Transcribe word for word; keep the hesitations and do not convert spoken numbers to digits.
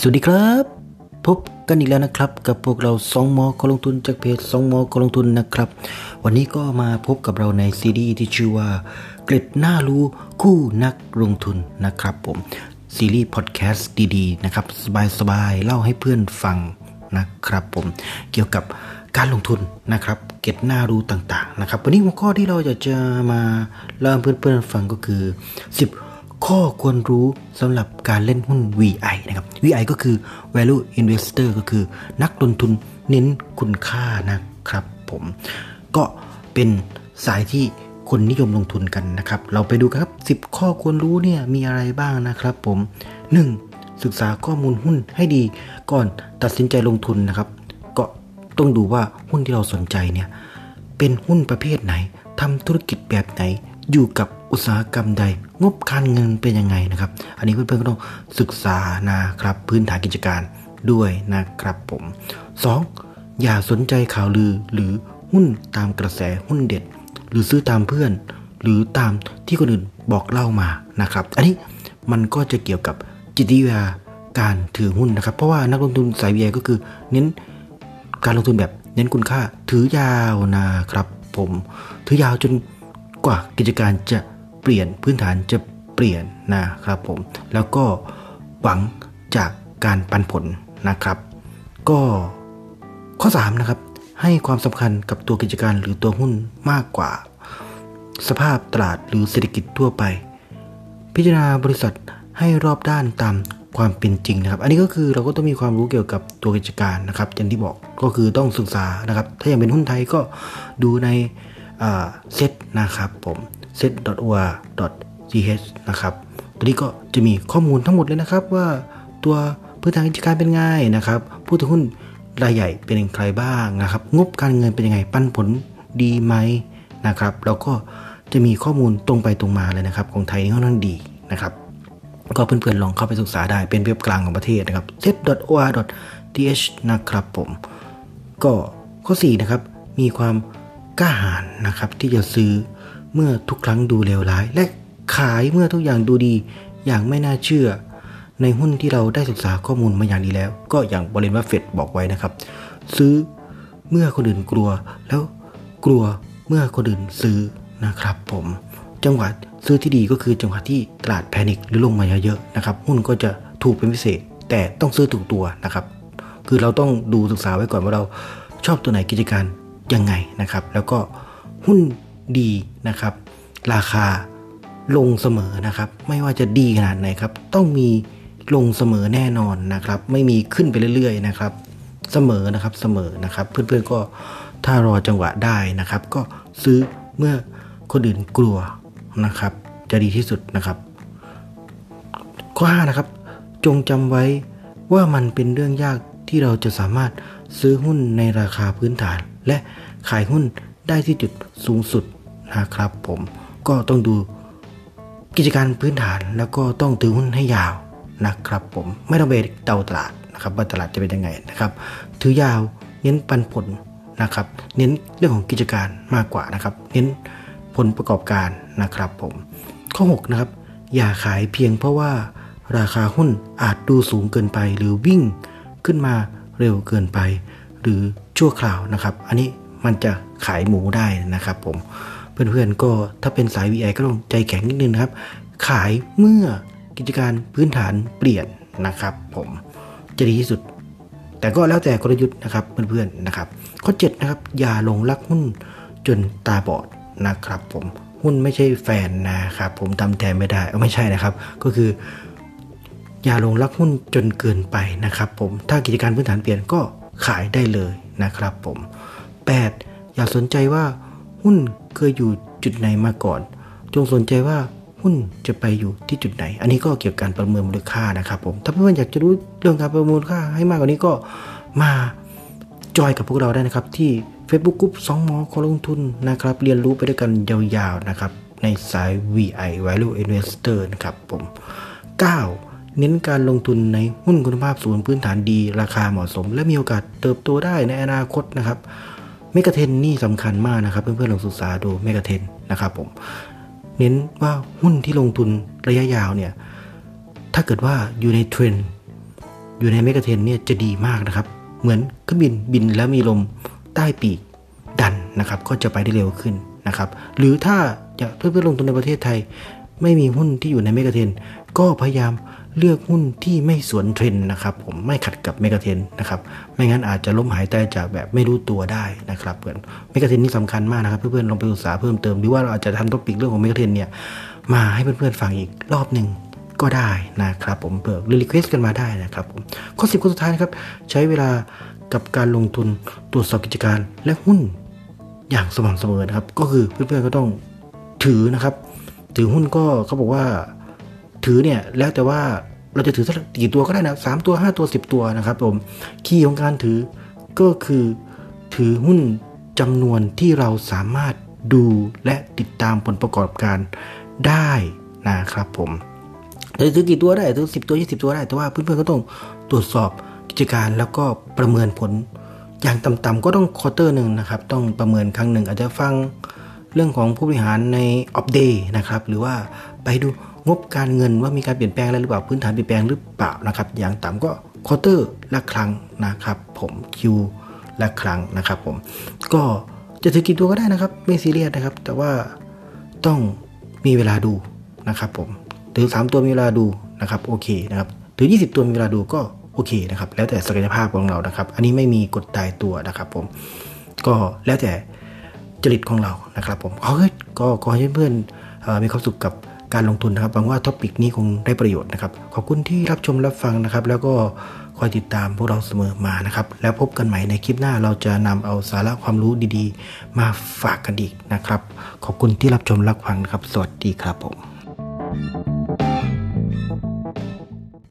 สวัสดีครับพบกันอีกแล้วนะครับกับพวกเราสองหมอคนลงทุนจากเพจสองหมอคนลงทุนนะครับวันนี้ก็มาพบกับเราในซีรีส์ที่ชื่อว่าเกร็ดน่ารู้คู่นักลงทุนนะครับผมซีรีส์พอดแคสต์ดีๆนะครับสบายๆเล่าให้เพื่อนฟังนะครับผมเกี่ยวกับการลงทุนนะครับเกร็ดน่ารู้ต่างๆนะครับวันนี้หัวข้อที่เราอยากจะมาเล่าให้เพื่อนๆฟังก็คือสิบข้อควรรู้สำหรับการเล่นหุ้น วี ไอ นะครับ วี ไอ ก็คือ Value Investor ก็คือนักลงทุนเน้นคุณค่านะครับผมก็เป็นสายที่คนนิยมลงทุนกันนะครับเราไปดูกันครับสิบข้อควรรู้เนี่ยมีอะไรบ้างนะครับผมหนึ่งศึกษาข้อมูลหุ้นให้ดีก่อนตัดสินใจลงทุนนะครับก็ต้องดูว่าหุ้นที่เราสนใจเนี่ยเป็นหุ้นประเภทไหนทำธุรกิจแบบไหนอยู่กับอุตสาหกรรมใดงบการเงินเป็นยังไงนะครับอันนี้เพื่อนๆก็ต้องศึกษานะครับพื้นฐานกิจการด้วยนะครับผมสองอย่าสนใจข่าวลือหรือหุ้นตามกระแสหุ้นเด็ดหรือซื้อตามเพื่อนหรือตามที่คนอื่นบอกเล่ามานะครับอันนี้มันก็จะเกี่ยวกับจิตวิทยาการถือหุ้นนะครับเพราะว่านักลงทุนสาย วี ไอ ก็คือเน้นการลงทุนแบบเน้นคุณค่าถือยาวนะครับผมถือยาวจนกว่ากิจการจะเปลี่ยนพื้นฐานจะเปลี่ยนนะครับผมแล้วก็หวังจากการปันผลนะครับก็ข้อสามนะครับให้ความสำคัญกับตัวกิจการหรือตัวหุ้นมากกว่าสภาพตลาดหรือเศรษฐกิจทั่วไปพิจารณาบริษัทให้รอบด้านตามความเป็นจริงนะครับอันนี้ก็คือเราก็ต้องมีความรู้เกี่ยวกับตัวกิจการนะครับอย่างที่บอกก็คือต้องศึกษานะครับถ้าอย่างเป็นหุ้นไทยก็ดูในเซตนะครับผม เซ็ต ดอท โอ อาร์ ดอท ที เอช นะครับตรงนี้ก็จะมีข้อมูลทั้งหมดเลยนะครับว่าตัวพื้นฐานกิจการเป็นไงนะครับผู้ถือหุ้นรายใหญ่เป็นใครบ้างนะครับงบการเงินเป็นยังไงปันผลดีไหมนะครับเราก็จะมีข้อมูลตรงไปตรงมาเลยนะครับของไทยนี่ค่อนข้างดีนะครับก็เพื่อนๆลองเข้าไปศึกษาได้เป็นเว็บกลางของประเทศนะครับ เซ็ต ดอท โอ อาร์ ดอท ที เอช นะครับผมก็ข้อสี่นะครับมีความกล้าหาญนะครับที่จะซื้อเมื่อทุกครั้งดูเลวร้ายและขายเมื่อทุกอย่างดูดีอย่างไม่น่าเชื่อในหุ้นที่เราได้ศึกษาข้อมูลมาอย่างดีแล้วก็อย่างบริเวณว่าเฟดบอกไว้นะครับซื้อเมื่อคนอื่นกลัวแล้วกลัวเมื่อคนอื่นซื้อนะครับผมจังหวะซื้อที่ดีก็คือจังหวะที่ตลาดแพนิคหรือลงมาเยอะๆนะครับหุ้นก็จะถูกเป็นพิเศษแต่ต้องซื้อถูกตัวนะครับคือเราต้องดูศึกษาไว้ก่อนว่าเราชอบตัวไหนกิจการยังไงนะครับแล้วก็หุ้นดีนะครับราคาลงเสมอนะครับไม่ว่าจะดีขนาดไหนครับต้องมีลงเสมอแน่นอนนะครับไม่มีขึ้นไปเรื่อยๆนะครับเสมอนะครับเสมอนะครับเพื่อนๆก็ถ้ารอจังหวะได้นะครับก็ซื้อเมื่อคนอื่นกลัวนะครับจะดีที่สุดนะครับข้อห้านะครับจงจำไว้ว่ามันเป็นเรื่องยากที่เราจะสามารถซื้อหุ้นในราคาพื้นฐานและขายหุ้นได้ที่จุดสูงสุดนะครับผมก็ต้องดูกิจการพื้นฐานแล้วก็ต้องถือหุ้นให้ยาวนะครับผมไม่ต้องไปเดาตลาดนะครับว่าตลาดจะเป็นยังไงนะครับถือยาวเน้นปันผลนะครับเน้นเรื่องของกิจการมากกว่านะครับเน้นผลประกอบการนะครับผมข้อหกนะครับอย่าขายเพียงเพราะว่าราคาหุ้นอาจดูสูงเกินไปหรือวิ่งขึ้นมาเร็วเกินไปหรือชั่วคราวนะครับอันนี้มันจะขายหมูได้นะครับผมเพื่อนๆก็ถ้าเป็นสาย วี ไอ ก็ต้องใจแข็งนิดนึงนะครับขายเมื่อกิจการพื้นฐานเปลี่ยนนะครับผมจะดีที่สุดแต่ก็แล้วแต่กลยุทธ์นะครับเพื่อนๆนะครับข้อเจ็ดนะครับอย่าหลงรักหุ้นจนตาบอดนะครับผมหุ้นไม่ใช่แฟนนะครับผมทำแทนไม่ได้ไม่ใช่นะครับก็คืออย่าหลงรักหุ้นจนเกินไปนะครับผมถ้ากิจการพื้นฐานเปลี่ยนก็ขายได้เลยนะครับผมแปดอย่าสนใจว่าหุ้นเคยอยู่จุดไหนมาก่อนจงสนใจว่าหุ้นจะไปอยู่ที่จุดไหนอันนี้ก็เกี่ยวกับการประเมินมูลค่านะครับผมถ้าเพื่อนๆอยากจะรู้เรื่องการประเมินมูลค่าให้มากกว่านี้ก็มาจอยกับพวกเราได้นะครับที่ Facebook Group สองหมอคนลงทุนนะครับเรียนรู้ไปด้วยกันยาวๆนะครับในสาย วี ไอ Value Investor นะครับผมเก้าเน้นการลงทุนในหุ้นคุณภาพสูงพื้นฐานดีราคาเหมาะสมและมีโอกาสเติบโตได้ในอนาคตนะครับเมกะเทรนด์นี่สำคัญมากนะครับเพื่อนๆลองศึกษาดูเมกะเทรนด์นะครับผมเน้นว่าหุ้นที่ลงทุนระยะยาวเนี่ยถ้าเกิดว่าอยู่ในเทรนด์ อยู่ในเมกะเทรนเนี่ยจะดีมากนะครับเหมือนเครื่องบินบินแล้วมีลมใต้ปีกดันนะครับก็จะไปได้เร็วขึ้นนะครับหรือถ้าจะเพื่อลงทุนในประเทศไทยไม่มีหุ้นที่อยู่ในเมกะเทรนก็พยายามเลือกหุ้นที่ไม่สวนเทรนนะครับผมไม่ขัดกับเมกะเทรนนะครับไม่งั้นอาจจะล้มหายตายจากแบบไม่รู้ตัวได้นะครับเพื่อนเมกะเทรนนี่สำคัญมากนะครับเพื่อนๆลองไปศึกษาเพิ่มเติมหรือว่าเราอาจจะทำท็อปิกเรื่องของเมกะเทรนเนี่ยมาให้เพื่อนๆฟังอีกรอบนึงก็ได้นะครับผมเปิดรีเควสต์กันมาได้นะครับผมข้อสิบข้อสุดท้ายนะครับใช้เวลากับการลงทุนตรวจสอบกิจการและหุ้นอย่างสม่ำเสมอนะครับก็คือเพื่อนๆก็ต้องถือนะครับถือหุ้นก็เขาบอกว่าถือเนี่ยแล้วแต่ว่าเราจะถือสักกี่ตัวก็ได้นะสามตัวห้าตัวสิบตัวนะครับผมคีย์ของการถือก็คือถือหุ้นจำนวนที่เราสามารถดูและติดตามผลประกอบการได้นะครับผมจะถือกี่ตัวได้ถือสิบตัวยี่สิบตัวได้แต่ว่าเพื่อนๆก็ต้องตรวจสอบกิจการแล้วก็ประเมินผลอย่างต่ำๆก็ต้องควอเตอร์นึงนะครับต้องประเมินครั้งหนึ่งอาจจะฟังเรื่องของผู้บริหารในออฟเดย์นะครับหรือว่าไปดูงบการเงินว่ามีการเปลี่ยนแปลงอะไรหรือเปล่าพื้นฐานเปลี่ยนแปลงหรือเปล่านะครับอย่างต่ำก็ควอเตอร์ละครั้งนะครับผมคิวละครั้งนะครับผมก็จะถือกี่ตัวก็ได้นะครับไม่ซีเรียสนะครับแต่ว่าต้องมีเวลาดูนะครับผมถือสามตัวมีเวลาดูนะครับโอเคนะครับถือยี่สิบตัวมีเวลาดูก็โอเคนะครับแล้วแต่ศักยภาพของเรานะครับอันนี้ไม่มีกฎตายตัวนะครับผมก็แล้วแต่จริตของเรานะครับผมเอาเลยก็ขอให้เพื่อนๆมีความสุขกับการลงทุนนะครับหวังว่าท็อปิกนี้คงได้ประโยชน์นะครับขอบคุณที่รับชมรับฟังนะครับแล้วก็คอยติดตามพวกเราเสมอมานะครับแล้วพบกันใหม่ในคลิปหน้าเราจะนำเอาสาระความรู้ดีๆมาฝากกันอีกนะครับขอบคุณที่รับชมรับฟังนะครับสวัสดีครับผม